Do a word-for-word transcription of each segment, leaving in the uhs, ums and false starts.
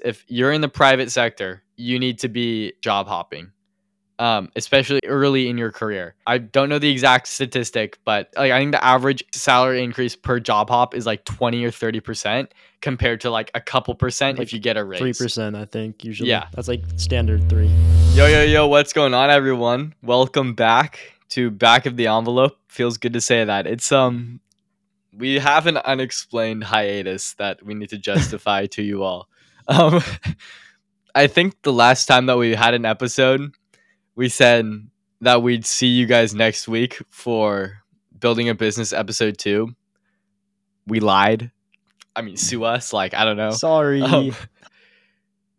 If you're in the private sector, you need to be job hopping, um, especially early in your career. I don't know the exact statistic, but like I think the average salary increase per job hop is like twenty or thirty percent compared to like a couple percent like if you get a raise. three percent, I think, usually. Yeah. That's like standard three. Yo, yo, yo, what's going on, everyone? Welcome back to Back of the Envelope. Feels good to say that. It's um, we have an unexplained hiatus that we need to justify to you all. Um, I think the last time that we had an episode, we said that we'd see you guys next week for Building a Business episode two. We lied. I mean, sue us. Like, I don't know. Sorry. Um,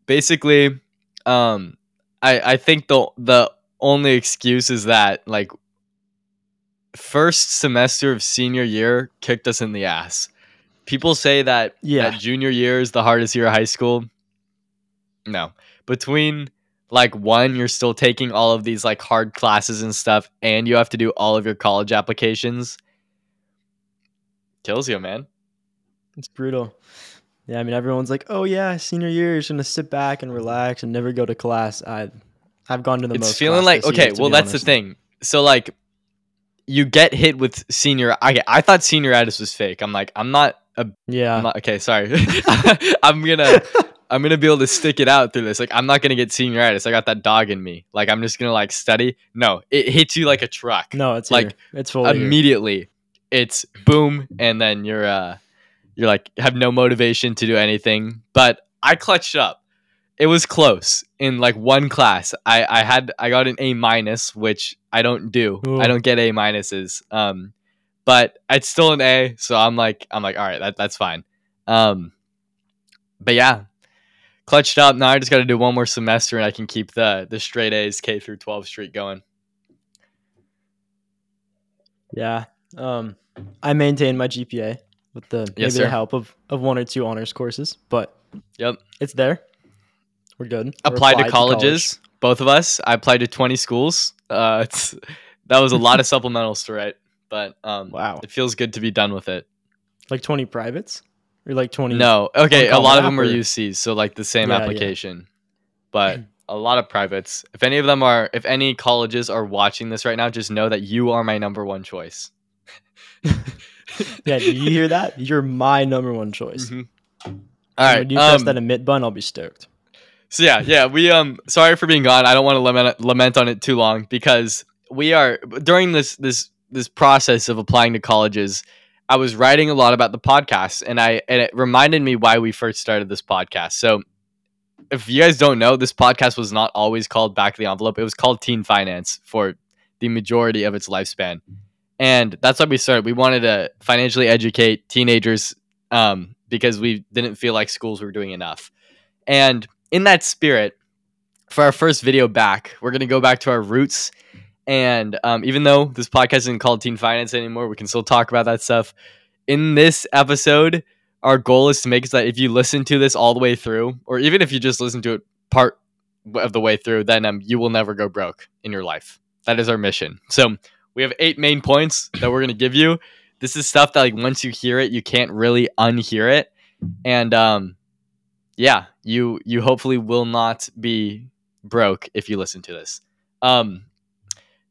basically, um, I I think the the only excuse is that like first semester of senior year kicked us in the ass. People say that, yeah. that junior year is the hardest year of high school. No. Between, like, one, you're still taking all of these, like, hard classes and stuff, and you have to do all of your college applications. Kills you, man. It's brutal. Yeah, I mean, everyone's like, oh, yeah, senior year, you're just going to sit back and relax and never go to class. I, I've gone to the it's most It's feeling like, okay, year, well, that's honest. the thing. So, like, you get hit with senior. I, I thought senioritis was fake. I'm like, I'm not. A, yeah. Not, okay. Sorry. I'm gonna. I'm gonna be able to stick it out through this. Like, I'm not gonna get senioritis. I got that dog in me. Like, I'm just gonna like study. No, it hits you like a truck. No, it's like here. It's fully immediately. Here. It's boom, and then you're uh, you're like have no motivation to do anything. But I clutched up. It was close in like one class. I I had I got an A minus, which I don't do. Ooh. I don't get A minuses. Um. But it's still an A, so I'm like, I'm like, all right, that that's fine. Um, but yeah, clutched up. Now I just got to do one more semester, and I can keep the the straight A's K through twelve streak going. Yeah, um, I maintained my G P A with the maybe yes, the help of, of one or two honors courses, but yep, it's there. We're good. Applied, applied to colleges, to college. Both of us. I applied to twenty schools. Uh, it's that was a lot of supplementals to write. But um, wow, it feels good to be done with it. Like twenty privates or like twenty? No. Okay. A lot of them or... are U Cs. So like the same yeah, application, yeah. But a lot of privates. If any of them are, if any colleges are watching this right now, just know that you are my number one choice. Yeah. Do you hear that? You're my number one choice. Mm-hmm. All right. When you press um, that admit button, I'll be stoked. So yeah. Yeah. We, um, sorry for being gone. I don't want to lament, lament on it too long because we are during this, this, this process of applying to colleges, I was writing a lot about the podcast and I, and it reminded me why we first started this podcast. So if you guys don't know, this podcast was not always called Back of the Envelope. It was called Teen Finance for the majority of its lifespan. And that's why we started. We wanted to financially educate teenagers um, because we didn't feel like schools were doing enough. And in that spirit, for our first video back, we're going to go back to our roots. And um, even though this podcast isn't called Teen Finance anymore, we can still talk about that stuff. In this episode, our goal is to make it so that if you listen to this all the way through, or even if you just listen to it part of the way through, then um, you will never go broke in your life. That is our mission. So we have eight main points that we're going to give you. This is stuff that like once you hear it, you can't really unhear it. And um, yeah, you you hopefully will not be broke if you listen to this. Um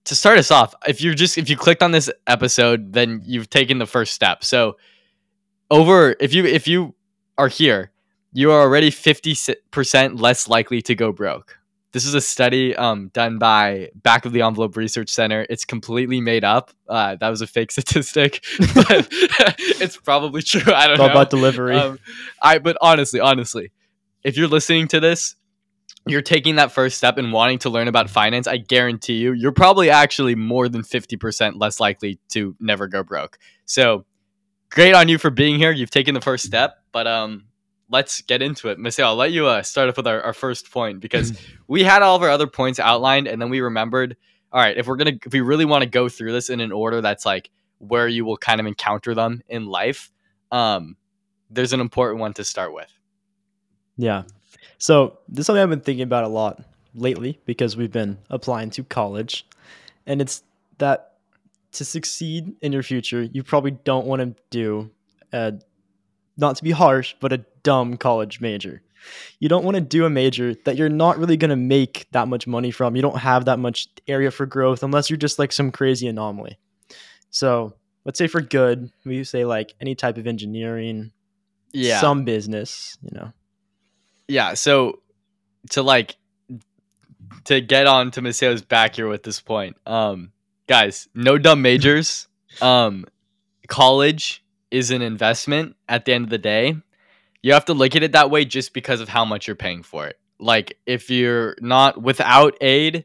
To start us off, if you're just if you clicked on this episode, then you've taken the first step. So, over if you if you are here, you are already fifty percent less likely to go broke. This is a study um, done by Back of the Envelope Research Center. It's completely made up. Uh, that was a fake statistic, but it's probably true. I don't it's all know about delivery. Um, I but honestly, honestly, if you're listening to this, you're taking that first step and wanting to learn about finance, I guarantee you, you're probably actually more than fifty percent less likely to never go broke. So great on you for being here. You've taken the first step, but um, let's get into it. Michelle, I'll let you uh, start off with our, our first point because we had all of our other points outlined and then we remembered, all right, if we're going to, if we really want to go through this in an order that's like where you will kind of encounter them in life, um, there's an important one to start with. Yeah. So this is something I've been thinking about a lot lately because we've been applying to college, and it's that to succeed in your future, you probably don't want to do, a, not to be harsh, but a dumb college major. You don't want to do a major that you're not really going to make that much money from. You don't have that much area for growth unless you're just like some crazy anomaly. So let's say for good, we say like any type of engineering, yeah, some business, you know. Yeah. So to like, to get on to Maceo's back here with this point, um, guys, no dumb majors. um, college is an investment at the end of the day. You have to look at it that way just because of how much you're paying for it. Like, if you're not without aid,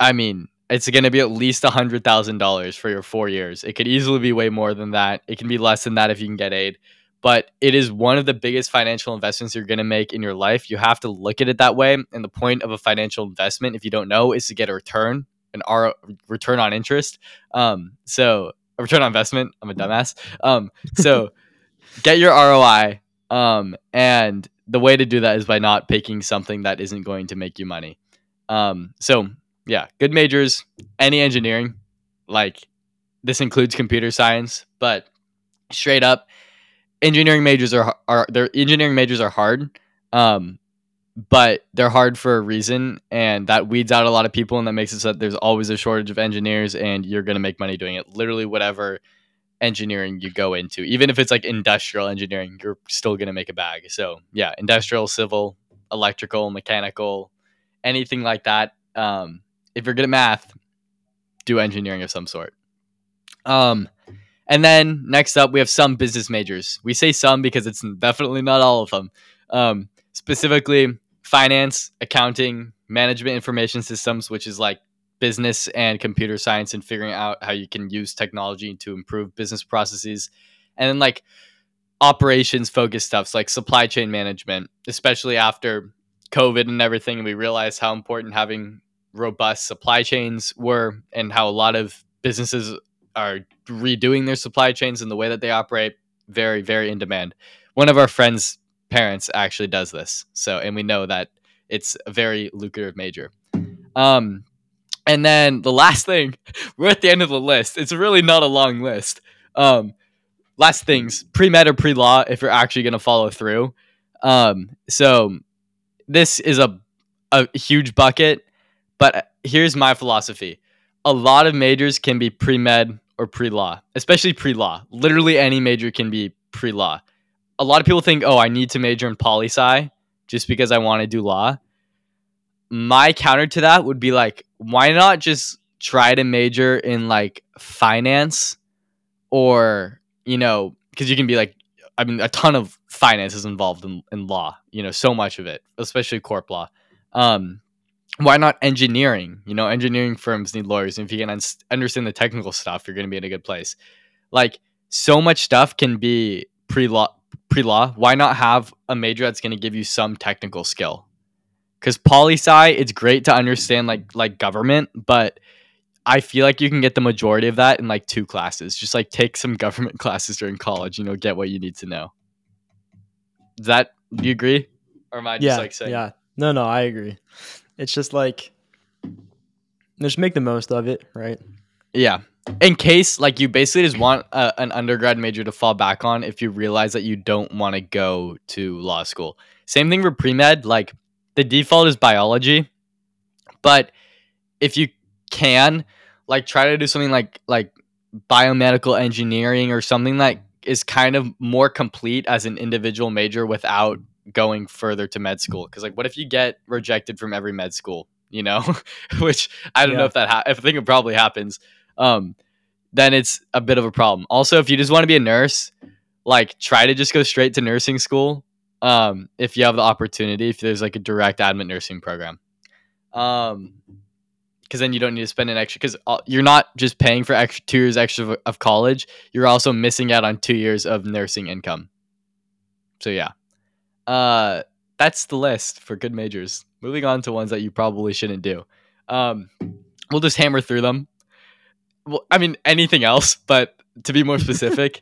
I mean, it's going to be at least one hundred thousand dollars for your four years. It could easily be way more than that. It can be less than that if you can get aid. But it is one of the biggest financial investments you're going to make in your life. You have to look at it that way. And the point of a financial investment, if you don't know, is to get a return, an R- return on interest. Um, so, a return on investment. I'm a dumbass. Um, so... Get your R O I, um, and the way to do that is by not picking something that isn't going to make you money. Um, so, yeah, good majors, any engineering, like this includes computer science, but straight up, engineering majors are are their engineering majors are hard, um, but they're hard for a reason, and that weeds out a lot of people, and that makes it so that there's always a shortage of engineers, and you're gonna make money doing it. Literally, whatever engineering you go into, even if it's like industrial engineering, you're still gonna make a bag. So yeah, industrial, civil, electrical, mechanical, anything like that. Um if you're good at math, do engineering of some sort. Um and then next up, we have some business majors. We say some because it's definitely not all of them. Um specifically finance, accounting, management information systems, which is like business and computer science and figuring out how you can use technology to improve business processes. And then like operations focused stuff, so like supply chain management, especially after COVID and everything, we realized how important having robust supply chains were and how a lot of businesses are redoing their supply chains and the way that they operate. Very, very in demand. One of our friends' parents actually does this. So, and we know that it's a very lucrative major. Um, And then the last thing, we're at the end of the list. It's really not a long list. Um, last things, pre-med or pre-law, if you're actually going to follow through. Um, so this is a, a huge bucket, but here's my philosophy. A lot of majors can be pre-med or pre-law, especially pre-law. Literally any major can be pre-law. A lot of people think, oh, I need to major in poli-sci just because I want to do law. My counter to that would be like, why not just try to major in like finance or, you know, because you can be like, I mean, a ton of finance is involved in, in law, you know, so much of it, especially corp law. Um, why not engineering? You know, engineering firms need lawyers. And if you can un- understand the technical stuff, you're going to be in a good place. Like so much stuff can be pre-law, pre-law. Why not have a major that's going to give you some technical skill? Because poli-sci, it's great to understand like like government, but I feel like you can get the majority of that in like two classes. Just like take some government classes during college, you know, get what you need to know. Does that, do you agree? Or am I just yeah, like saying? Yeah, no, no, I agree. It's just like, just make the most of it, right? Yeah. In case, like you basically just want a, an undergrad major to fall back on if you realize that you don't want to go to law school. Same thing for pre-med, like, the default is biology, but if you can, like, try to do something like like biomedical engineering or something that is kind of more complete as an individual major without going further to med school. Because, like, what if you get rejected from every med school, you know, which I don't yeah. know if that ha- I think it probably happens. Um, then it's a bit of a problem. Also, if you just want to be a nurse, like, try to just go straight to nursing school. Um, if you have the opportunity, if there's like a direct admit nursing program, um, because then you don't need to spend an extra, because you're not just paying for extra two years extra of, of college, you're also missing out on two years of nursing income. So yeah, uh, that's the list for good majors. Moving on to ones that you probably shouldn't do. Um, we'll just hammer through them. Well, I mean anything else, but to be more specific,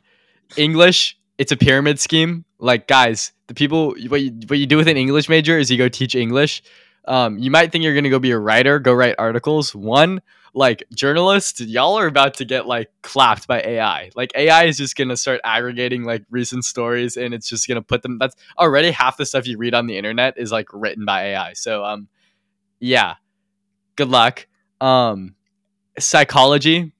English. It's a pyramid scheme. Like, guys, the people, what you, what you do with an English major is you go teach English. Um, you might think you're going to go be a writer, go write articles. One, like, journalists, y'all are about to get, like, clapped by A I. Like, A I is just going to start aggregating, like, recent stories, and it's just going to put them... That's already half the stuff you read on the internet is, like, written by A I. So, um, yeah. Good luck. Um, psychology.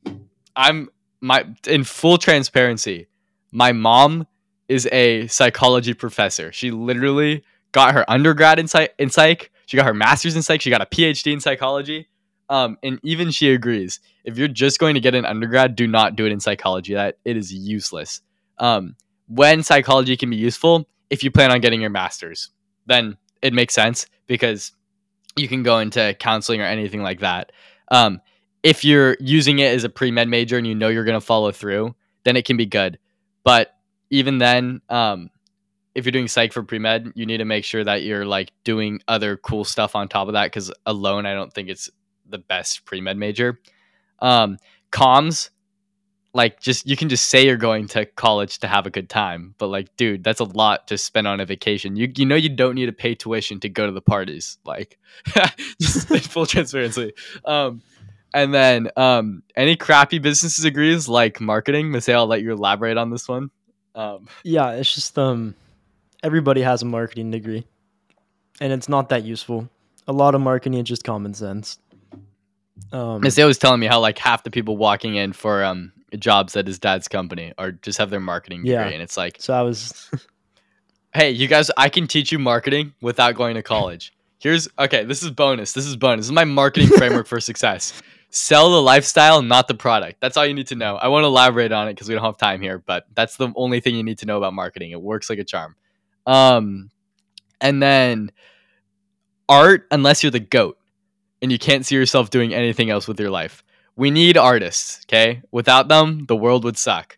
I'm... my in full transparency, my mom is a psychology professor. She literally got her undergrad in psych, in psych. She got her master's in psych. She got a P H D in psychology. Um, and even she agrees, if you're just going to get an undergrad, do not do it in psychology. That it is useless. Um, when psychology can be useful, if you plan on getting your master's, then it makes sense because you can go into counseling or anything like that. Um, if you're using it as a pre-med major and you know you're going to follow through, then it can be good. But even then, um, if you're doing psych for pre-med, you need to make sure that you're like doing other cool stuff on top of that. Cause alone, I don't think it's the best pre-med major. Um, comms, like just, you can just say you're going to college to have a good time, but like, dude, that's a lot to spend on a vacation. You, you know, you don't need to pay tuition to go to the parties, like just full transparency. Um, and then, um, any crappy business degrees like marketing, Mateo, I'll let you elaborate on this one. Um, yeah, it's just, um, everybody has a marketing degree and it's not that useful. A lot of marketing is just common sense. Um, Mateo was telling me how like half the people walking in for, um, jobs at his dad's company are just have their marketing degree. Yeah. And it's like, so I was, hey, you guys, I can teach you marketing without going to college. Here's okay. This is bonus. This is bonus. This is my marketing framework for success. Sell the lifestyle, not the product. That's all you need to know. I won't elaborate on it because we don't have time here, but that's the only thing you need to know about marketing. It works like a charm. Um, and then art, unless you're the GOAT and you can't see yourself doing anything else with your life. We need artists, okay? Without them, the world would suck.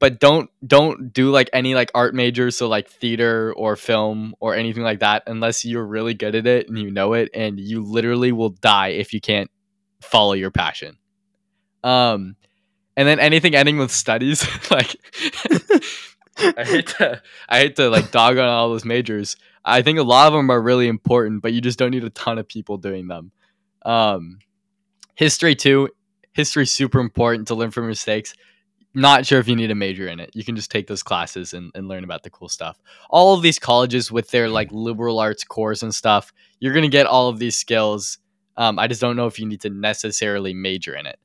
But don't don't do like any like art majors, so like theater or film or anything like that, unless you're really good at it and you know it, and you literally will die if you can't follow your passion. Um, and then anything ending with studies, like I hate to I hate to like dog on all those majors. I think a lot of them are really important, but you just don't need a ton of people doing them. Um, history too, history super important to learn from mistakes. Not sure if you need a major in it. You can just take those classes and, and learn about the cool stuff. All of these colleges with their like liberal arts cores and stuff, you're going to get all of these skills. Um, I just don't know if you need to necessarily major in it.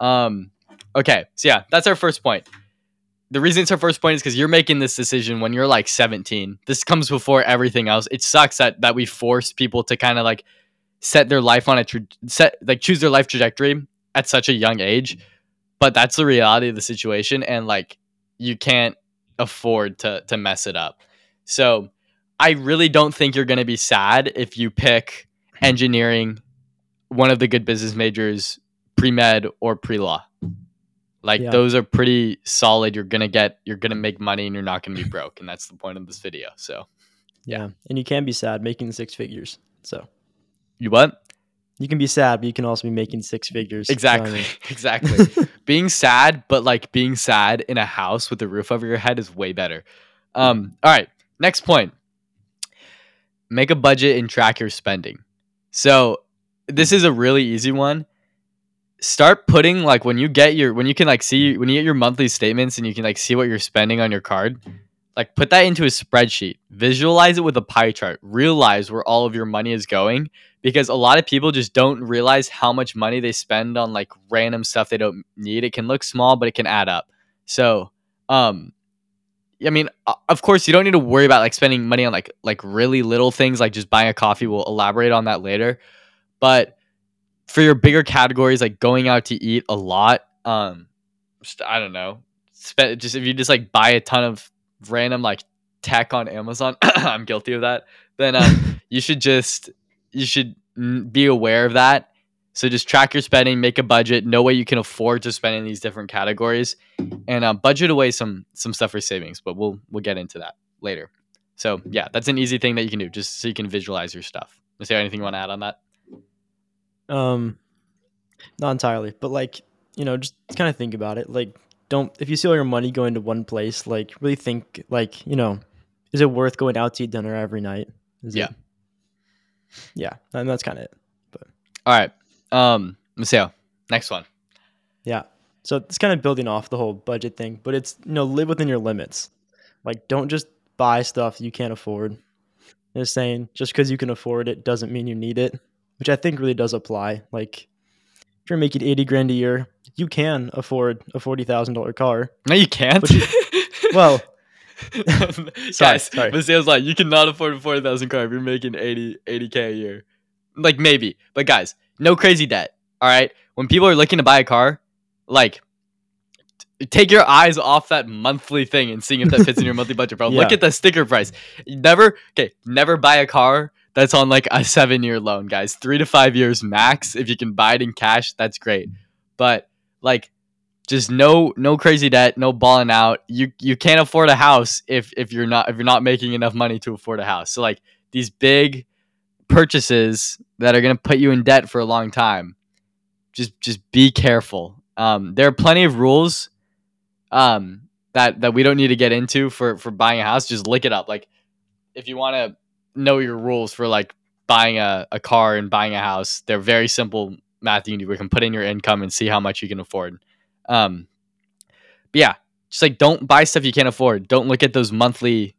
Um, okay. So yeah, that's our first point. The reason it's our first point is because you're making this decision when you're like seventeen. This comes before everything else. It sucks that, that we force people to kind of like set their life on a tra- set, like choose their life trajectory at such a young age. But that's the reality of the situation, and like you can't afford to to mess it up. So I really don't think you're going to be sad if you pick engineering, one of the good business majors, pre-med or pre-law. Like yeah. Those are pretty solid. You're going to get, you're going to make money and you're not going to be broke. And that's the point of this video. So yeah. yeah. And you can be sad making six figures. So you what? You can be sad, but you can also be making six figures. Exactly. Exactly. Being sad, but like being sad in a house with a roof over your head is way better. Um, all right. Next point. Make a budget and track your spending. So this is a really easy one. Start putting like when you get your, when you can like see, when you get your monthly statements and you can like see what you're spending on your card, like put that into a spreadsheet, visualize it with a pie chart, realize where all of your money is going, because a lot of people just don't realize how much money they spend on like random stuff they don't need. It can look small, but it can add up. So, um, I mean, of course you don't need to worry about like spending money on like, like really little things, like just buying a coffee. We'll elaborate on that later, but for your bigger categories, like going out to eat a lot, um, just, I don't know, spend just, if you just like buy a ton of random like tech on Amazon, I'm guilty of that, then um, you should just, you should be aware of that. So just track your spending, make a budget, know what you can afford to spend in these different categories, and uh, budget away some some stuff for savings, but we'll we'll get into that later. So yeah, that's an easy thing that you can do just so you can visualize your stuff. Is there anything you want to add on that? Um, not entirely, but like, you know, just kind of think about it. Like, don't, if you see all your money going to one place, like really think like, you know, is it worth going out to eat dinner every night? Is yeah. It, yeah. And that's kind of it. But all right. Um, Maceo, next one. Yeah. So it's kind of building off the whole budget thing, but it's, you know, live within your limits. Like, don't just buy stuff you can't afford. They're saying just because you can afford it doesn't mean you need it, which I think really does apply. Like, if you're making eighty grand a year, you can afford a forty thousand dollars car. No, you can't. You, well, sorry, guys, sorry. But sales like, you cannot afford a forty thousand dollars car if you're making eighty, eighty K a year. Like, maybe. But guys, no crazy debt. All right. When people are looking to buy a car, like, take your eyes off that monthly thing and seeing if that fits in your monthly budget, bro. Yeah. Look at the sticker price. Never, okay, never buy a car that's on like a seven-year loan, guys. Three to five years max. If you can buy it in cash, that's great. But like, just no, no crazy debt, no balling out. You you can't afford a house if if you're not if you're not making enough money to afford a house. So like, these big purchases that are gonna put you in debt for a long time, just just be careful. Um, there are plenty of rules um that that we don't need to get into for for buying a house. Just look it up. Like, if you want to know your rules for like buying a, a car and buying a house, they're very simple math you can do. We can put in your income and see how much you can afford. Um but yeah, just like, don't buy stuff you can't afford. Don't look at those monthly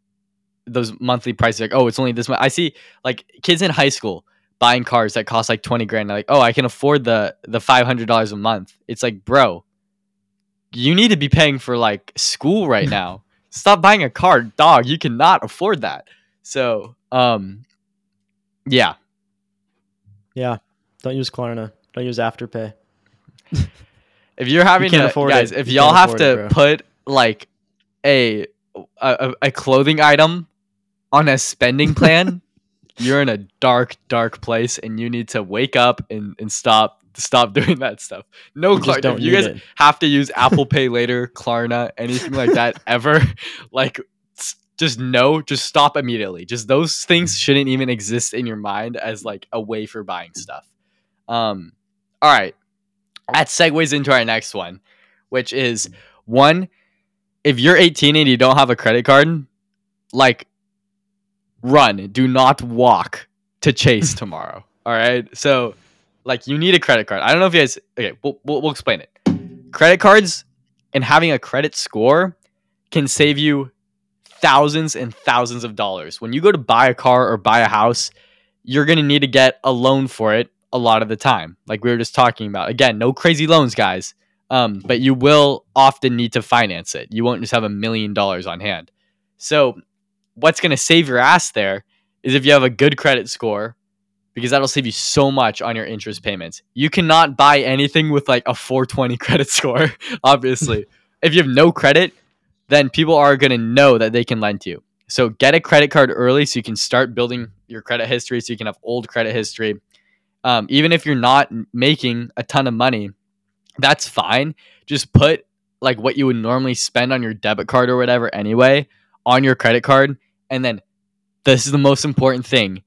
those monthly prices, like, oh, it's only this much. I see like kids in high school buying cars that cost like twenty grand. They're like, oh, I can afford the the five hundred dollars a month. It's like, bro, you need to be paying for like school right now. Stop buying a car, dog. You cannot afford that. So, um, yeah. Yeah. Don't use Klarna. Don't use Afterpay. If you're having you to, guys, it. if you y'all have to it, put like a, a, a clothing item on a spending plan, you're in a dark, dark place and you need to wake up and, and stop. Stop doing that stuff. No, Klarna. If you guys it. have to use Apple Pay Later, Klarna, anything like that ever, like, just no, just stop immediately. Just those things shouldn't even exist in your mind as like a way for buying stuff. Um, all right. That segues into our next one, which is one, if you're eighteen and you don't have a credit card, like, run. Do not walk to Chase tomorrow. All right. So, like, you need a credit card. I don't know if you guys... Okay, we'll, we'll, we'll explain it. Credit cards and having a credit score can save you thousands and thousands of dollars. When you go to buy a car or buy a house, you're going to need to get a loan for it a lot of the time, like we were just talking about. Again, no crazy loans, guys. Um, but you will often need to finance it. You won't just have a million dollars on hand. So what's going to save your ass there is if you have a good credit score, because that'll save you so much on your interest payments. You cannot buy anything with like a four twenty credit score, obviously. If you have no credit, then people are going to know that they can lend to you. So get a credit card early so you can start building your credit history, so you can have old credit history. Um, even if you're not making a ton of money, that's fine. Just put like what you would normally spend on your debit card or whatever anyway on your credit card. And then this is the most important thing.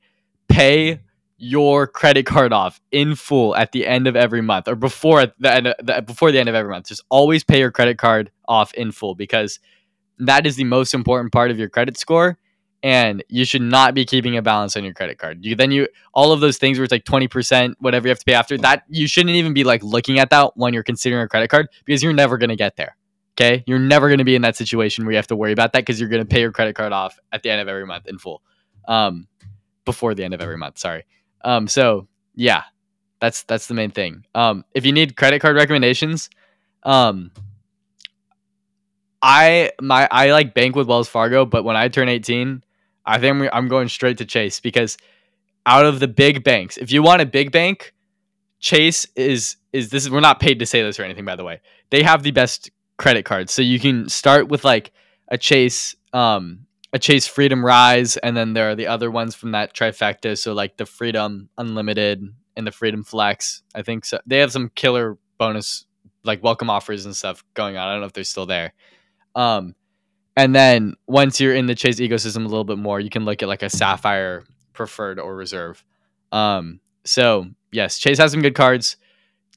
Pay your credit card off in full at the end of every month, or before the end of, the, before the end of every month. Just always pay your credit card off in full, because that is the most important part of your credit score, and you should not be keeping a balance on your credit card. You then you all of those things where it's like twenty percent, whatever you have to pay after that, you shouldn't even be like looking at that when you're considering a credit card, because you're never going to get there. Okay, you're never going to be in that situation where you have to worry about that, because you're going to pay your credit card off at the end of every month in full, um, before the end of every month. Sorry. Um, so yeah, that's, that's the main thing. Um, if you need credit card recommendations, um, I, my, I like bank with Wells Fargo, but when I turn eighteen, I think I'm, I'm going straight to Chase, because out of the big banks, if you want a big bank, Chase is, is this is, we're not paid to say this or anything, by the way. They have the best credit cards. So you can start with like a Chase, um, a Chase Freedom Rise, and then there are the other ones from that trifecta. So like the Freedom Unlimited and the Freedom Flex, I think so. They have some killer bonus, like welcome offers and stuff going on. I don't know if they're still there. Um, and then once you're in the Chase ecosystem a little bit more, you can look at like a Sapphire Preferred or Reserve. Um, so yes, Chase has some good cards.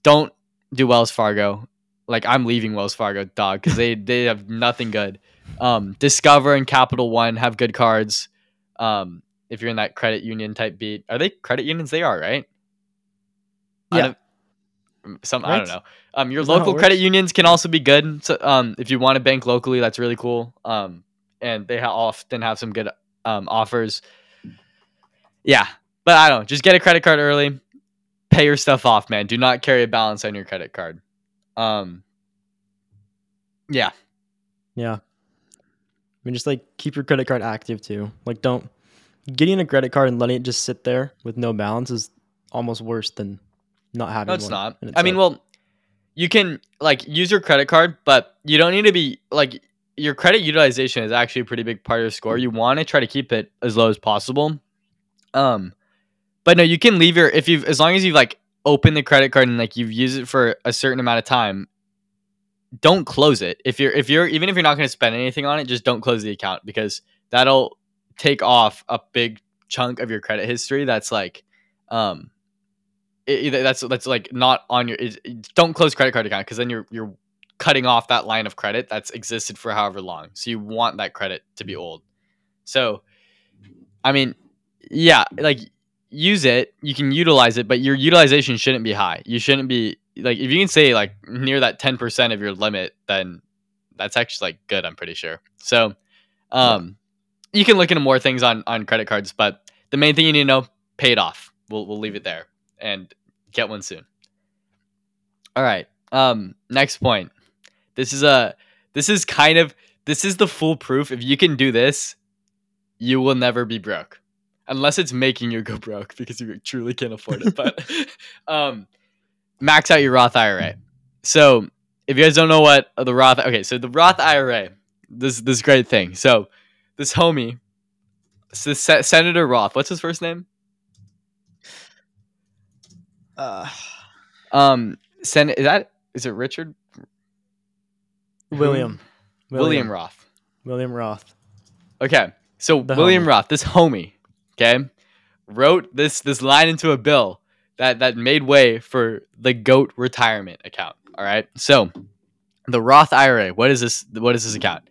Don't do Wells Fargo. Like, I'm leaving Wells Fargo, dog, because they, they have nothing good. Um, Discover and Capital One have good cards. Um, if you're in that credit union type beat, are they credit unions? They are, right? Yeah. Some right? I don't know. Um, your local credit unions can also be good. So, um, if you want to bank locally, that's really cool. Um, and they ha- often have some good um offers. Yeah, but I don't know. Just get a credit card early. Pay your stuff off, man. Do not carry a balance on your credit card. Um. Yeah. Yeah. I mean, just like keep your credit card active too. Like, don't getting a credit card and letting it just sit there with no balance is almost worse than not having. No, it's one. Not. It's I mean, like, well, you can like use your credit card, but you don't need to be like your credit utilization is actually a pretty big part of your score. You want to try to keep it as low as possible. Um, but no, you can leave your if you've as long as you've like opened the credit card and like you've used it for a certain amount of time. Don't close it. If you're if you're even if you're not going to spend anything on it, just don't close the account because that'll take off a big chunk of your credit history. That's like, um, it, that's that's like not on your. It, it, don't close credit card account because then you're you're cutting off that line of credit that's existed for however long. So you want that credit to be old. So, I mean, yeah, like use it. You can utilize it, but your utilization shouldn't be high. You shouldn't be. Like if you can say like near that ten percent of your limit, then that's actually like good. I'm pretty sure. So, um, you can look into more things on, on credit cards, but the main thing you need to know, pay it off. We'll, we'll leave it there and get one soon. All right. Um, next point. This is a, this is kind of, this is the foolproof. If you can do this, you will never be broke unless it's making you go broke because you truly can't afford it. But, um, max out your Roth I R A. So if you guys don't know what the Roth, okay, so the Roth I R A, this this great thing. So this homie, so Se- Senator Roth, what's his first name? Uh, um, Sen- is that is it Richard? William. William, William Roth. William Roth. Okay, so the William homie. Roth, this homie, okay, wrote this this line into a bill. That that made way for the GOAT retirement account. All right. So the Roth I R A, what is this? What is this account?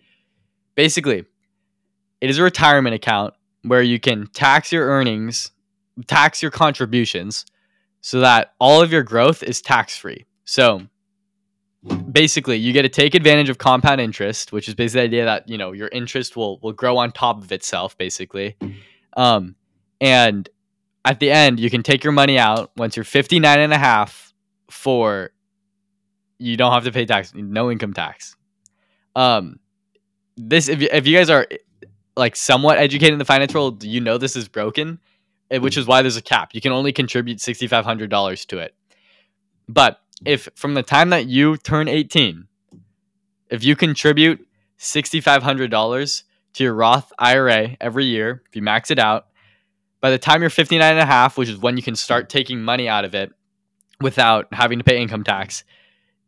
Basically, it is a retirement account where you can tax your earnings, tax your contributions so that all of your growth is tax-free. So basically, you get to take advantage of compound interest, which is basically the idea that, you know, your interest will will grow on top of itself, basically. Um, and at the end, you can take your money out once you're fifty-nine and a half for you don't have to pay tax, no income tax. Um, this if you, if you guys are like somewhat educated in the finance world, you know this is broken, which is why there's a cap. You can only contribute six thousand five hundred dollars to it. But if from the time that you turn eighteen, if you contribute six thousand five hundred dollars to your Roth I R A every year, if you max it out, by the time you're fifty-nine and a half, which is when you can start taking money out of it without having to pay income tax,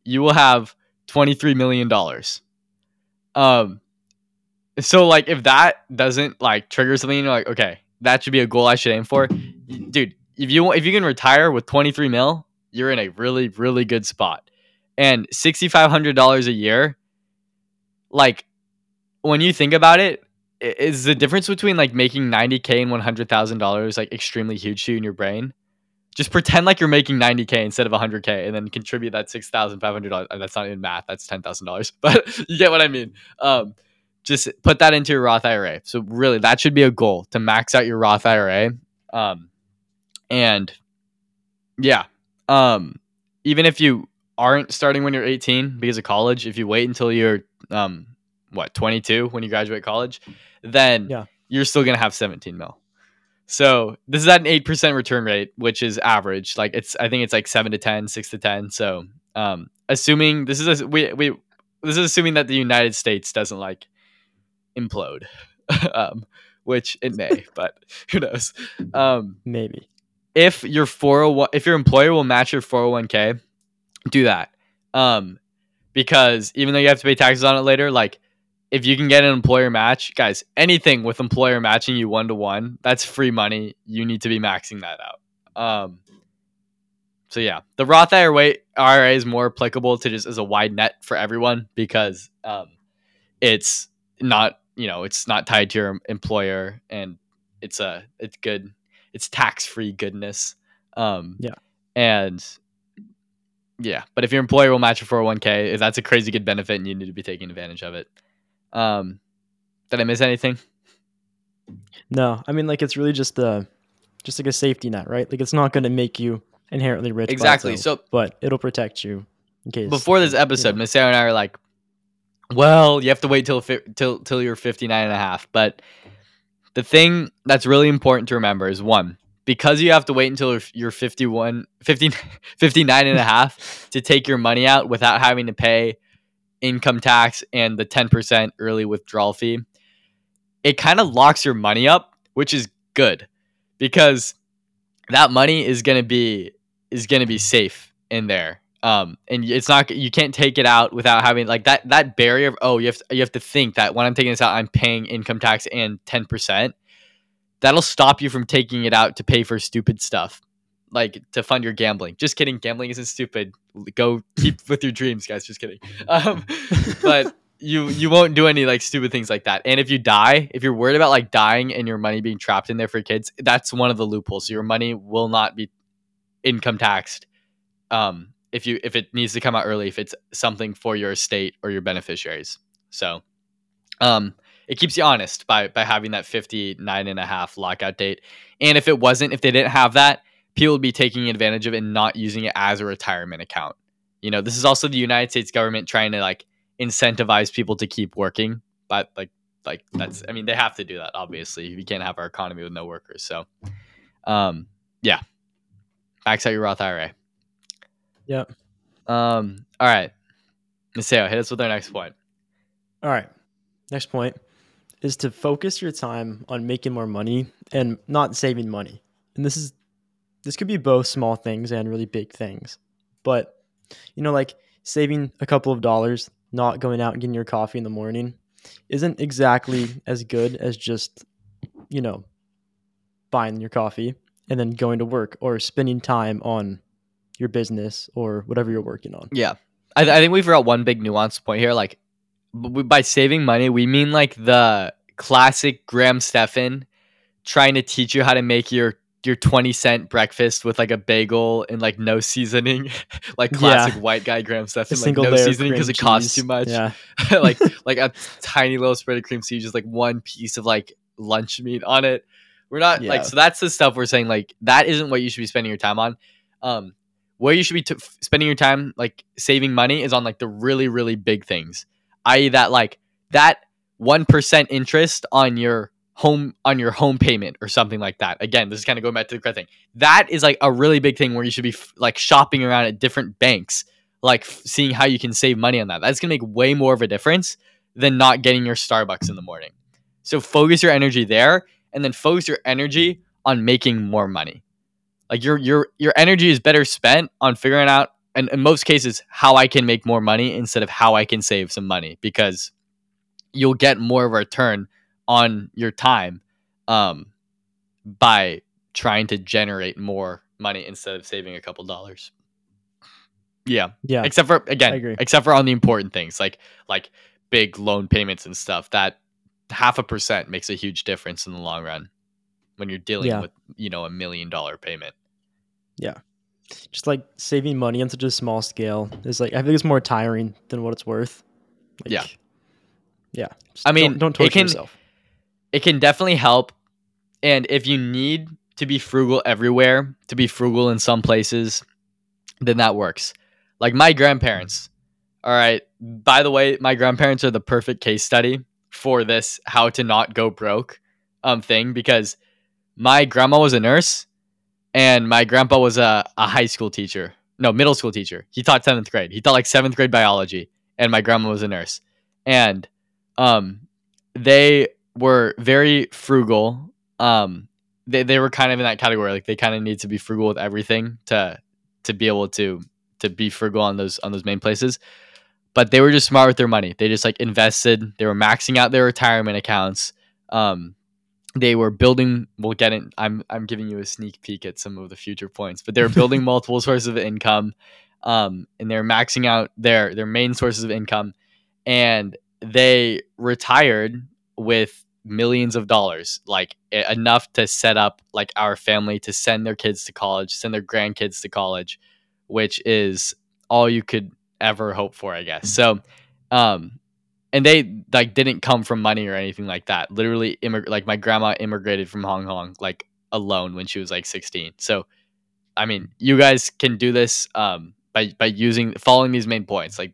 you will have twenty-three million dollars. Um, so like if that doesn't like trigger something, you're like, okay, that should be a goal I should aim for. Dude, if you if you can retire with twenty-three mil, you're in a really, really good spot. And six thousand five hundred dollars a year, like when you think about it, is the difference between like making ninety thousand and one hundred thousand dollars like extremely huge to you in your brain? Just pretend like you're making ninety thousand instead of one hundred thousand and then contribute that six thousand five hundred dollars. That's not even math. That's ten thousand dollars. But you get what I mean. Um, just put that into your Roth I R A. So really, that should be a goal to max out your Roth I R A. Um, and yeah, um, even if you aren't starting when you're eighteen because of college, if you wait until you're... Um, what, twenty-two when you graduate college, then yeah. You're still going to have seventeen mil. So this is at an eight percent return rate, which is average. Like it's, I think it's like seven to ten, six to ten. So, um, assuming this is, a, we, we, this is assuming that the United States doesn't like implode, um, which it may, but who knows? Um, maybe if your four oh one, if your employer will match your four oh one k, do that. Um, because even though you have to pay taxes on it later, like, if you can get an employer match, guys, anything with employer matching you one to one, that's free money. You need to be maxing that out. Um, so yeah, the Roth I R A, I R A is more applicable to just as a wide net for everyone because um, it's not, you know, it's not tied to your employer and it's a, it's good, it's tax free goodness. Um, yeah, and Yeah, but if your employer will match your four oh one k, that's a crazy good benefit and you need to be taking advantage of it. Um, did I miss anything? No, I mean, like, it's really just the, just like a safety net, right? Like, it's not going to make you inherently rich. Exactly. Itself, so, but it'll protect you in case. Before this episode, yeah. Miss Sarah and I are like, well, you have to wait till till till you're fifty-nine and a half. But the thing that's really important to remember is, one, because you have to wait until you're fifty-one, fifty, fifty-nine and a half to take your money out without having to pay income tax and the ten percent early withdrawal fee, it kind of locks your money up, which is good because that money is going to be is going to be safe in there. Um, and it's not, you can't take it out without having like that, that barrier of, oh, you have to, you have to think that when I'm taking this out, I'm paying income tax and ten percent. That'll stop you from taking it out to pay for stupid stuff, like to fund your gambling. Just kidding. Gambling isn't stupid. Go keep with your dreams, guys. Just kidding. Um, but you, you won't do any like stupid things like that. And if you die, if you're worried about like dying and your money being trapped in there for your kids, that's one of the loopholes. Your money will not be income taxed. Um, if you if it needs to come out early, if it's something for your estate or your beneficiaries. So um, it keeps you honest by by having that fifty-nine and a half lockout date. And if it wasn't, if they didn't have that, people would be taking advantage of it and not using it as a retirement account. You know, this is also the United States government trying to like incentivize people to keep working. But like like that's, I mean, they have to do that, obviously. We can't have our economy with no workers. So um, yeah, max out your Roth I R A. Yep. Um, all right. Maceo, hit us with our next point. All right. Next point is to focus your time on making more money and not saving money. And this is, this could be both small things and really big things, but you know, like saving a couple of dollars, not going out and getting your coffee in the morning isn't exactly as good as just, you know, buying your coffee and then going to work or spending time on your business or whatever you're working on. Yeah. I, th- I think we forgot one big nuanced point here. Like b- by saving money, we mean like the classic Graham Stephan trying to teach you how to make your, your twenty cent breakfast with like a bagel and like no seasoning, like classic yeah. white guy Graham Stephan, like no seasoning because it costs too much. Yeah. like, like a tiny little spread of cream cheese, just like one piece of like lunch meat on it. We're not yeah. like, so that's the stuff we're saying. Like that isn't what you should be spending your time on. Um, Where you should be t- spending your time, like saving money, is on like the really, really big things, that is, that like that one percent interest on your home on your home payment or something like that. Again, this is kind of going back to the credit thing. That is like a really big thing where you should be f- like shopping around at different banks, like f- seeing how you can save money on that. That's gonna make way more of a difference than not getting your Starbucks in the morning. So focus your energy there, and then focus your energy on making more money. Like your your your energy is better spent on figuring out, and in most cases, how I can make more money instead of how I can save some money, because you'll get more of a return on your time um, by trying to generate more money instead of saving a couple dollars. Yeah, yeah. Except for again, except for on the important things like like big loan payments and stuff. That half a percent makes a huge difference in the long run when you're dealing yeah. with you know a million dollar payment. Yeah. Just like saving money on such a small scale is like, I think it's more tiring than what it's worth. Like, yeah. Yeah. Just I mean, don't, don't torture it can, yourself. It can definitely help. And if you need to be frugal everywhere, to be frugal in some places, then that works. Like my grandparents. All right. By the way, my grandparents are the perfect case study for this, how to not go broke um, thing, because my grandma was a nurse. And my grandpa was a, a high school teacher. No, middle school teacher. He taught seventh grade. He taught like seventh grade biology. And my grandma was a nurse. And um, they were very frugal. Um, they, they were kind of in that category. Like they kind of need to be frugal with everything to to be able to to be frugal on those on those main places. But they were just smart with their money. They just like invested. They were maxing out their retirement accounts. Um They were building, we'll get in, I'm I'm giving you a sneak peek at some of the future points, but they were building multiple sources of income, um, and they're maxing out their, their main sources of income, and they retired with millions of dollars, like enough to set up like our family to send their kids to college, send their grandkids to college, which is all you could ever hope for, I guess. So, um, and they like didn't come from money or anything like that. Literally, immig- like my grandma immigrated from Hong Kong like alone when she was like sixteen. So, I mean, you guys can do this um, by by using following these main points. Like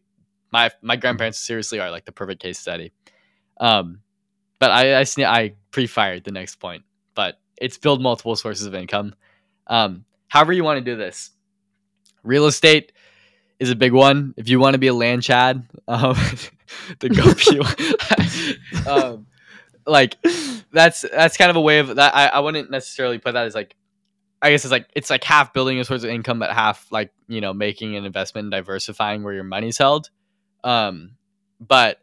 my my grandparents seriously are like the perfect case study. Um, but I I, sn- I pre-fired the next point. But it's build multiple sources of income. Um, however you want to do this. Real estate is a big one. If you want to be a land chad, um, the go um, like that's that's kind of a way of that. I, I wouldn't necessarily put that as like, I guess it's like it's like half building a source of income, but half like, you know, making an investment and diversifying where your money's held. Um, but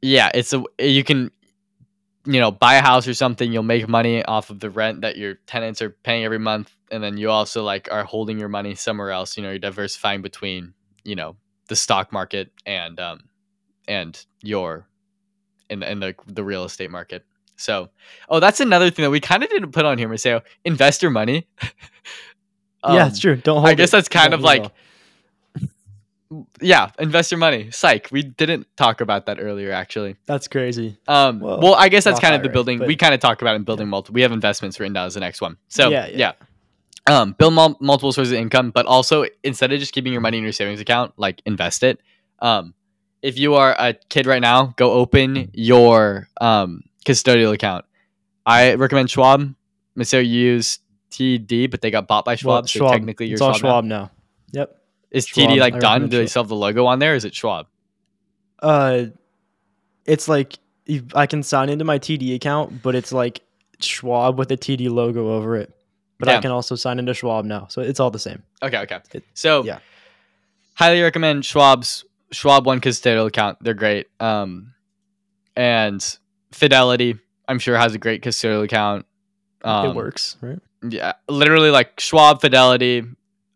yeah, it's a you can. You know, buy a house or something, you'll make money off of the rent that your tenants are paying every month. And then you also like are holding your money somewhere else. You know, you're diversifying between, you know, the stock market and, um, and your, and, and the, the real estate market. So, oh, that's another thing that we kind of didn't put on here. Maceo, invest your money. um, yeah, it's true. Don't hold I guess it. That's kind Don't of like, yeah, invest your money. Psych. We didn't talk about that earlier, actually. That's crazy. Um, Whoa. Well, I guess that's Roth kind of I R A, the building. We kind of talk about in building yeah. multiple. We have investments written down as the next one. So yeah, yeah. yeah. Um, build mul- multiple sources of income, but also instead of just keeping your money in your savings account, like invest it. Um, if you are a kid right now, go open your um, custodial account. I recommend Schwab. Maceo used T D, but they got bought by Schwab. Well, so Schwab. Technically, you're it's Schwab all Schwab now. now. Yep. Is Schwab, T D like I done? Do they still have the logo on there? Or is it Schwab? Uh, it's like I can sign into my T D account, but it's like Schwab with a T D logo over it. But Damn. I can also sign into Schwab now, so it's all the same. Okay, okay. It, so, yeah, highly recommend Schwab's Schwab One Custodial account. They're great. Um, and Fidelity, I'm sure, has a great custodial account. Um, it works, right? Yeah, literally like Schwab, Fidelity.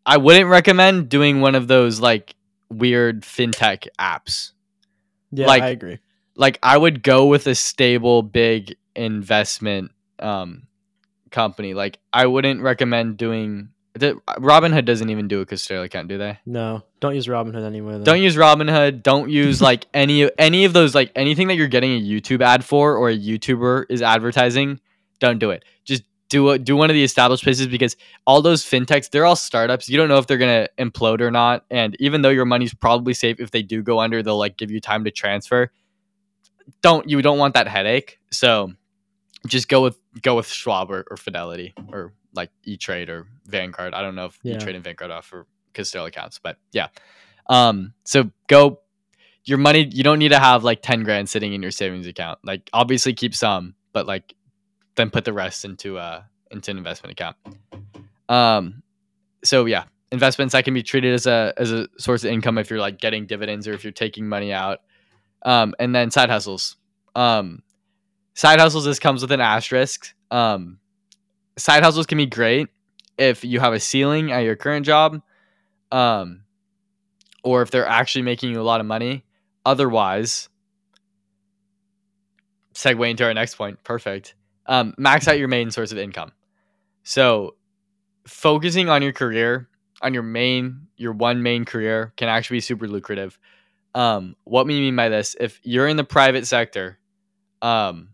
I wouldn't recommend doing one of those like weird fintech apps. Yeah, like, I agree. Like I would go with a stable, big investment um, company. Like I wouldn't recommend doing the, Robinhood doesn't even do a custodial account, do they? No, don't use Robinhood anyway. Though. Don't use Robinhood. Don't use like any, any of those, like anything that you're getting a YouTube ad for or a YouTuber is advertising. Don't do it. Just Do a, do one of the established places because all those fintechs, they're all startups. You don't know if they're going to implode or not. And even though your money's probably safe, if they do go under, they'll like give you time to transfer. Don't you don't want that headache. So just go with go with Schwab or, or Fidelity or like E-Trade or Vanguard. I don't know if yeah. E-Trade and Vanguard offer custodial accounts, but yeah. Um, so go your money. You don't need to have like ten grand sitting in your savings account. Like obviously keep some, but like then put the rest into uh into an investment account. Um, so yeah, investments that can be treated as a as a source of income if you're like getting dividends or if you're taking money out. Um, and then side hustles. Um, side hustles this comes with an asterisk. Um, side hustles can be great if you have a ceiling at your current job, um, or if they're actually making you a lot of money. Otherwise, segue into our next point. Perfect. Um, max out your main source of income. So focusing on your career, on your main, your one main career can actually be super lucrative. Um, what we mean by this, if you're in the private sector, um,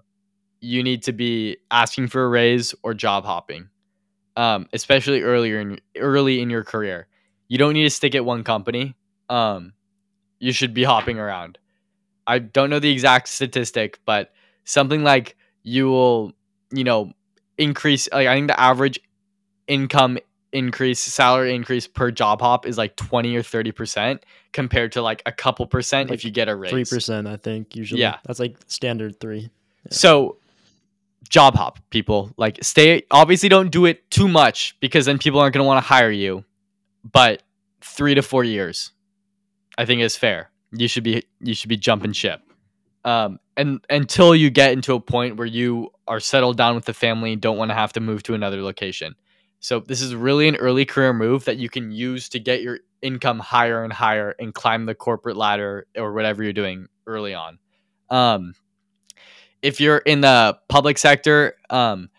you need to be asking for a raise or job hopping, um, especially earlier in early in your career. You don't need to stick at one company. Um, you should be hopping around. I don't know the exact statistic, but something like you will... you know, increase, like I think the average income increase, salary increase per job hop is like twenty or thirty percent compared to like a couple percent like if you get a raise. three percent, I think, usually. Yeah. That's like standard three. Yeah. So job hop, people. Like stay, obviously don't do it too much because then people aren't going to want to hire you. But three to four years, I think is fair. You should be, you should be jumping ship. Um, and until you get into a point where you are settled down with the family and don't want to have to move to another location. So this is really an early career move that you can use to get your income higher and higher and climb the corporate ladder or whatever you're doing early on. Um, if you're in the public sector, um,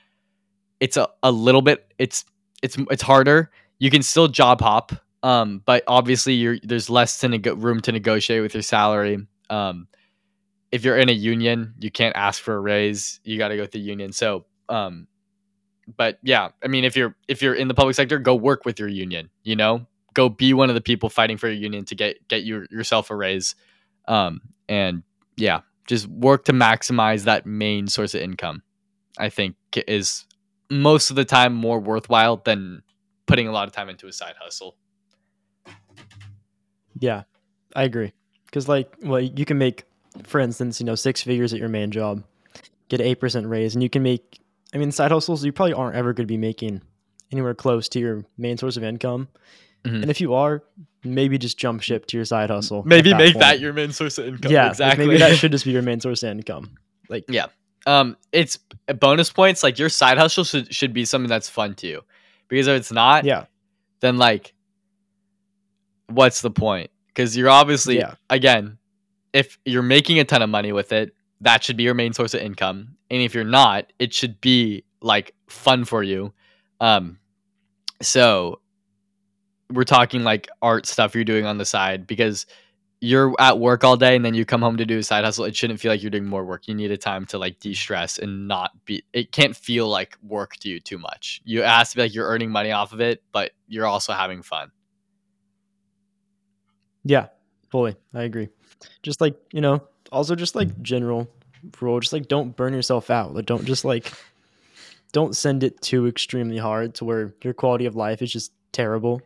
it's a, a little bit, it's, it's, it's harder. You can still job hop. Um, but obviously, you're, there's less to nego- room to negotiate with your salary. Um, if you're in a union, you can't ask for a raise. You got to go through the union. So, um, but yeah, I mean, if you're if you're in the public sector, go work with your union. You know, go be one of the people fighting for your union to get get your, yourself a raise. Um, and yeah, just work to maximize that main source of income. I think is most of the time more worthwhile than putting a lot of time into a side hustle. Yeah, I agree. Because like, well, you can make, for instance, you know, six figures at your main job, get an eight percent raise, and you can make, I mean, side hustles, you probably aren't ever going to be making anywhere close to your main source of income. Mm-hmm. And if you are, maybe just jump ship to your side hustle. Maybe that make point. that your main source of income. Yeah, exactly. Like maybe that should just be your main source of income. Like, yeah. Um, it's bonus points. Like your side hustle should, should be something that's fun to you, because if it's not, yeah, then like, what's the point? Because you're obviously, yeah. again, if you're making a ton of money with it, that should be your main source of income. And if you're not, it should be like fun for you. Um, so we're talking like art stuff you're doing on the side, because you're at work all day and then you come home to do a side hustle. It shouldn't feel like you're doing more work. You need a time to like de-stress and not be, it can't feel like work to you too much. You ask to be like, you're earning money off of it, but you're also having fun. Yeah, fully. I agree. Just like, you know, also just like general rule, just like don't burn yourself out. Like don't just like, don't send it too extremely hard to where your quality of life is just terrible.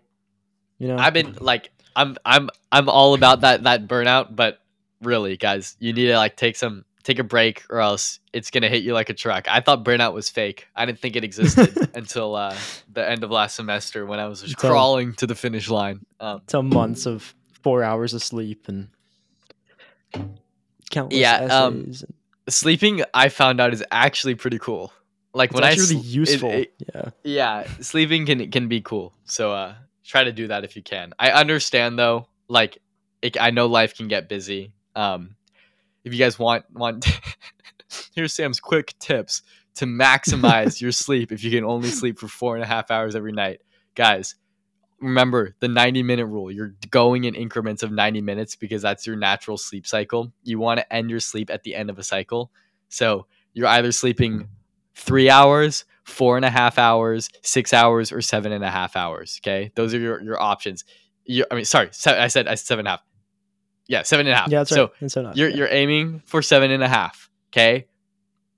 You know, I've been like, I'm, I'm, I'm all about that, that burnout, but really guys, you need to like take some, take a break or else it's going to hit you like a truck. I thought burnout was fake. I didn't think it existed until uh, the end of last semester when I was just crawling to the finish line. Um, until months of four hours of sleep and countless yeah, essays. Um, sleeping, I found out, is actually pretty cool. Like it's when I really useful. It, it, yeah, yeah, sleeping can can be cool. So uh, try to do that if you can. I understand though, like it, I know life can get busy. Um, if you guys want want, here's Sam's quick tips to maximize your sleep. If you can only sleep for four and a half hours every night, guys. Remember the ninety minute rule. You're going in increments of ninety minutes because that's your natural sleep cycle. You want to end your sleep at the end of a cycle. So you're either sleeping three hours, four and a half hours, six hours, or seven and a half hours. Okay. Those are your, your options. You, I mean, sorry, se- I said I said seven and a half. Yeah. Seven and a half. Yeah, that's right. So, so not, you're, yeah. you're aiming for seven and a half. Okay.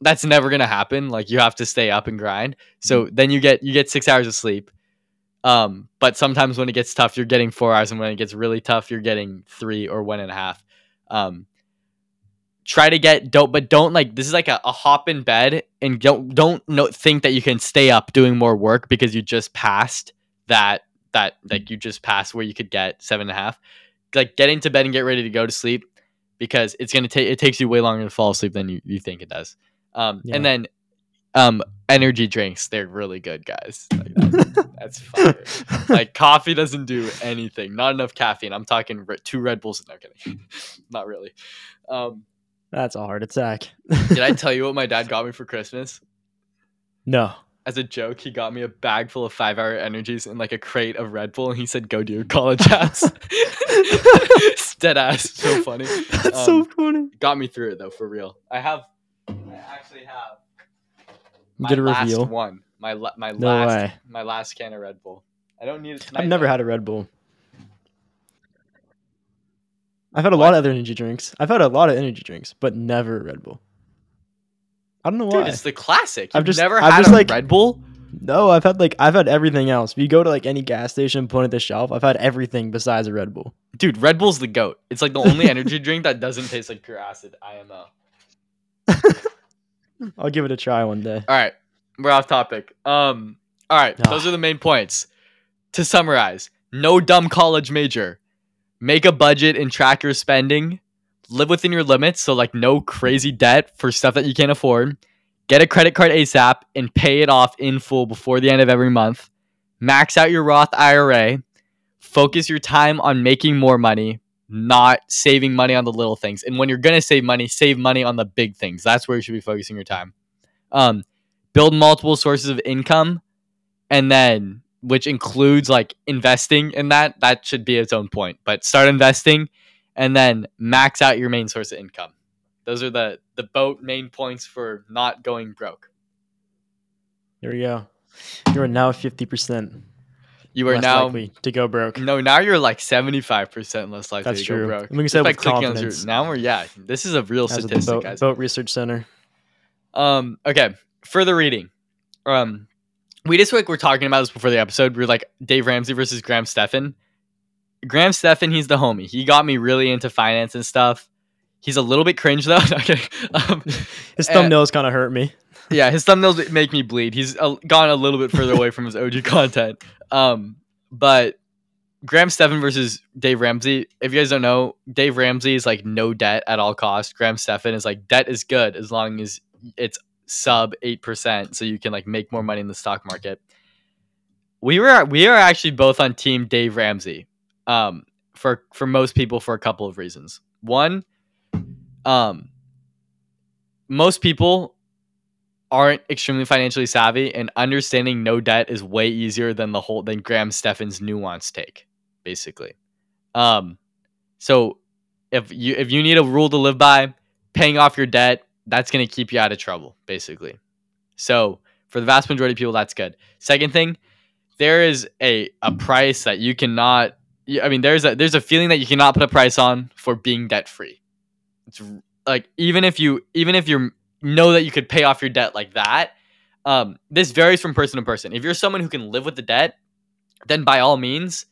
That's never going to happen. Like you have to stay up and grind. So mm-hmm. then you get, you get six hours of sleep. Um, but sometimes when it gets tough, you're getting four hours. And when it gets really tough, you're getting three or one and a half. Um, try to get don't, but don't like, this is like a, a hop in bed and don't, don't know, think that you can stay up doing more work because you just passed that, that like you just passed where you could get seven and a half, like get into bed and get ready to go to sleep because it's going to take, it takes you way longer to fall asleep than you, you think it does. Um, yeah. and then, um, energy drinks, they're really good, guys. Like, that's, that's fire. Like coffee doesn't do anything. Not enough caffeine. I'm talking re- two Red Bulls. No, I'm kidding. Not really. Um, that's a heart attack. Did I tell you what my dad got me for Christmas? No. As a joke, he got me a bag full of five hour energies and like a crate of Red Bull, and he said, "Go do your college ass." Dead ass. So funny. That's um, so funny. Got me through it though, for real. I have. I actually have. My Get a last reveal. One. My la- my no last way. my last can of Red Bull. I don't need it tonight. I've never though. had a Red Bull. I've had a what? lot of other energy drinks. I've had a lot of energy drinks, but never a Red Bull. I don't know why. Dude, it's the classic. You've I've just never I've had just a like, Red Bull? No, I've had like I've had everything else. If you go to like any gas station, point at the shelf, I've had everything besides a Red Bull. Dude, Red Bull's the goat. It's like the only energy drink that doesn't taste like pure acid, I M O. I'll give it a try one day. All right. We're off topic. Um, all right. Ah. Those are the main points. To summarize, no dumb college major. Make a budget and track your spending. Live within your limits. So like no crazy debt for stuff that you can't afford. Get a credit card ASAP and pay it off in full before the end of every month. Max out your Roth I R A. Focus your time on making more money, not saving money on the little things. And when you're going to save money, save money on the big things. That's where you should be focusing your time. Um, build multiple sources of income. And then which includes like investing in that, that should be its own point. But start investing and then max out your main source of income. Those are the, the boat main points for not going broke. There you go. You are now fifty percent. You are less now likely to go broke. No, now you're like seventy-five percent less likely That's to true. go broke. And we can say with confidence. Your, now we're, yeah, this is a real As statistic, boat, guys. Boat Research Center. Um. Okay, further reading. Um, We just like we're talking about this before the episode. We we're like Dave Ramsey versus Graham Stephan. Graham Stephan, he's the homie. He got me really into finance and stuff. He's a little bit cringe though. Okay, um, his thumbnails kind of hurt me. Yeah, his thumbnails make me bleed. He's gone a little bit further away from his O G content. Um, but Graham Stephan versus Dave Ramsey. If you guys don't know, Dave Ramsey is like no debt at all costs. Graham Stephan is like debt is good as long as it's sub eight percent, so you can like make more money in the stock market. We were we are actually both on team Dave Ramsey. Um, for for most people for a couple of reasons. One, um, most people aren't extremely financially savvy, and understanding no debt is way easier than the whole than Graham Stephan's nuanced take, basically. Um, so if you if you need a rule to live by, paying off your debt, that's gonna keep you out of trouble, basically. So for the vast majority of people, that's good. Second thing, there is a a price that you cannot. I mean, there's a there's a feeling that you cannot put a price on for being debt free. It's like even if you even if you're know that you could pay off your debt like that. Um, this varies from person to person. If you're someone who can live with the debt, then by all means,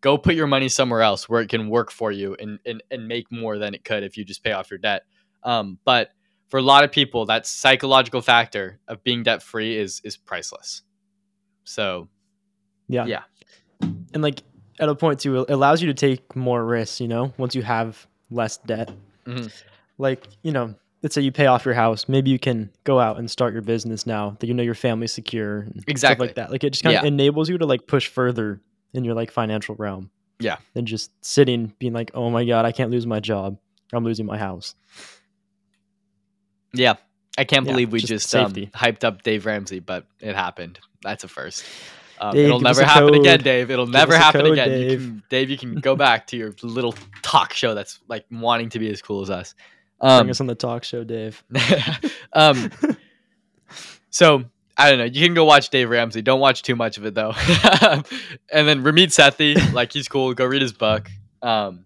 go put your money somewhere else where it can work for you and and, and make more than it could if you just pay off your debt. Um, but for a lot of people, that psychological factor of being debt free is is priceless. So, yeah, yeah, and like at a point too, it allows you to take more risks. You know, once you have less debt, mm-hmm. like you know. Let's say you pay off your house. Maybe you can go out and start your business now that you know your family's secure. And exactly. Stuff like that. Like it just kind of yeah. enables you to like push further in your like financial realm. Yeah. Than just sitting being like, oh my God, I can't lose my job. I'm losing my house. Yeah. I can't yeah, believe we just, just um, hyped up Dave Ramsey, but it happened. That's a first. Um, Dave, it'll never happen code. again, Dave. It'll give never happen code, again. Dave. You can, Dave, you can go back to your little talk show that's like wanting to be as cool as us. Um, Bring us on the talk show, Dave. um, so, I don't know. You can go watch Dave Ramsey. Don't watch too much of it, though. And then Ramit Sethi, like, he's cool. Go read his book. Um,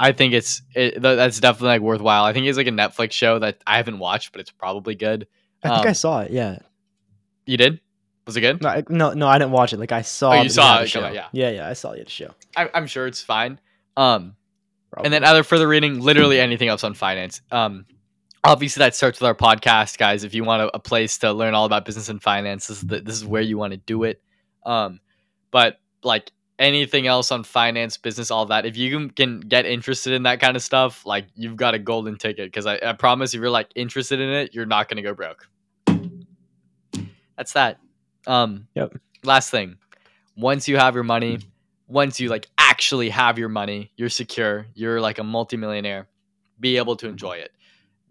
I think it's it, that's definitely, like, worthwhile. I think it's, like, a Netflix show that I haven't watched, but it's probably good. Um, I think I saw it, yeah. You did? Was it good? No, I, no, no, I didn't watch it. Like, I saw oh, you saw it. Show. Yeah. yeah, yeah, I saw it at the show. I, I'm sure it's fine. Um Probably. And then other further reading, literally anything else on finance. Um, obviously, that starts with our podcast, guys. If you want a, a place to learn all about business and finance, this is, the, this is where you want to do it. Um, but like anything else on finance, business, all that, if you can, can get interested in that kind of stuff, like you've got a golden ticket. Because I, I promise if you're like interested in it, you're not going to go broke. That's that. Um, yep. Last thing. Once you have your money, once you like actually have your money, you're secure, you're like a multimillionaire, be able to enjoy it,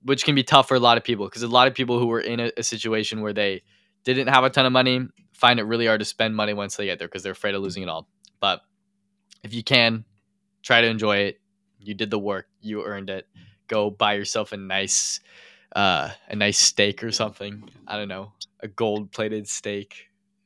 which can be tough for a lot of people because a lot of people who were in a, a situation where they didn't have a ton of money find it really hard to spend money once they get there because they're afraid of losing it all. But if you can, try to enjoy it. You did the work, you earned it. Go buy yourself a nice uh a nice steak or something. I don't know, a gold-plated steak.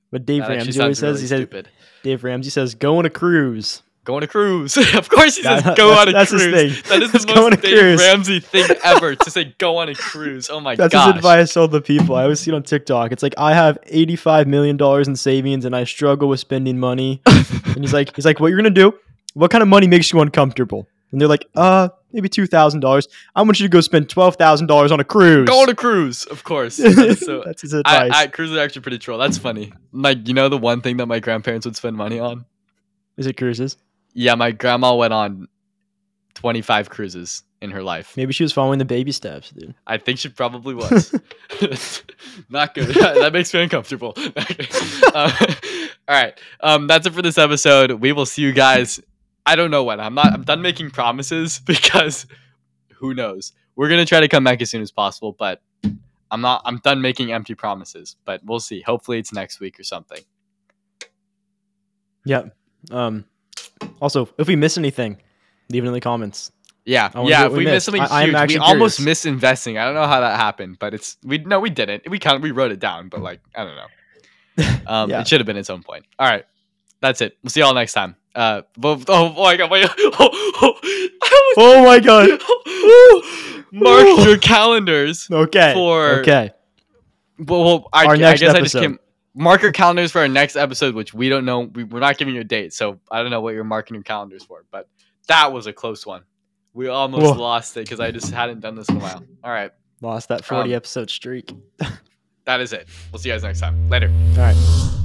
But Dave that Ramsey always says, really he said, Dave Ramsey says, go on a cruise. Go on a cruise. Of course he says, go on a that's cruise. That's his thing. That is the most Dave Ramsey thing ever, to say, go on a cruise. Oh, my god. That's gosh. his advice to all the people. I always see it on TikTok. It's like, I have eighty-five million dollars in savings, and I struggle with spending money. And he's like, he's like, what you're going to do? What kind of money makes you uncomfortable? And they're like, uh, maybe two thousand dollars. I want you to go spend twelve thousand dollars on a cruise. Go on a cruise, of course. So that's his advice. I, I, cruises are actually pretty troll. That's funny. Like, you know the one thing that my grandparents would spend money on? Is it cruises? Yeah, my grandma went on twenty-five cruises in her life. Maybe she was following the baby steps, dude. I think she probably was. Not good. That makes me uncomfortable. uh, all right. Um, that's it for this episode. We will see you guys. I don't know when. I'm not. I'm done making promises because who knows? We're gonna try to come back as soon as possible, but I'm not. I'm done making empty promises. But we'll see. Hopefully, it's next week or something. Yeah. Um, also, if we miss anything, leave it in the comments. Yeah, yeah. If we, we miss something I, huge, we curious. almost miss investing. I don't know how that happened, but it's we no, we didn't. We kind of we wrote it down, but like I don't know. Um, yeah. It should have been its own point. All right, that's it. We'll see y'all next time. Uh, oh, oh my god! Wait, oh, oh, was, oh my god! Oh, mark your calendars. Okay. For, okay. Well, well I, our next I guess episode. I just came. Mark your calendars for our next episode, which we don't know. We, we're not giving you a date, so I don't know what you're marking your calendars for. But that was a close one. We almost Whoa. lost it because I just hadn't done this in a while. All right. Lost that forty um, episode streak. That is it. We'll see you guys next time. Later. All right.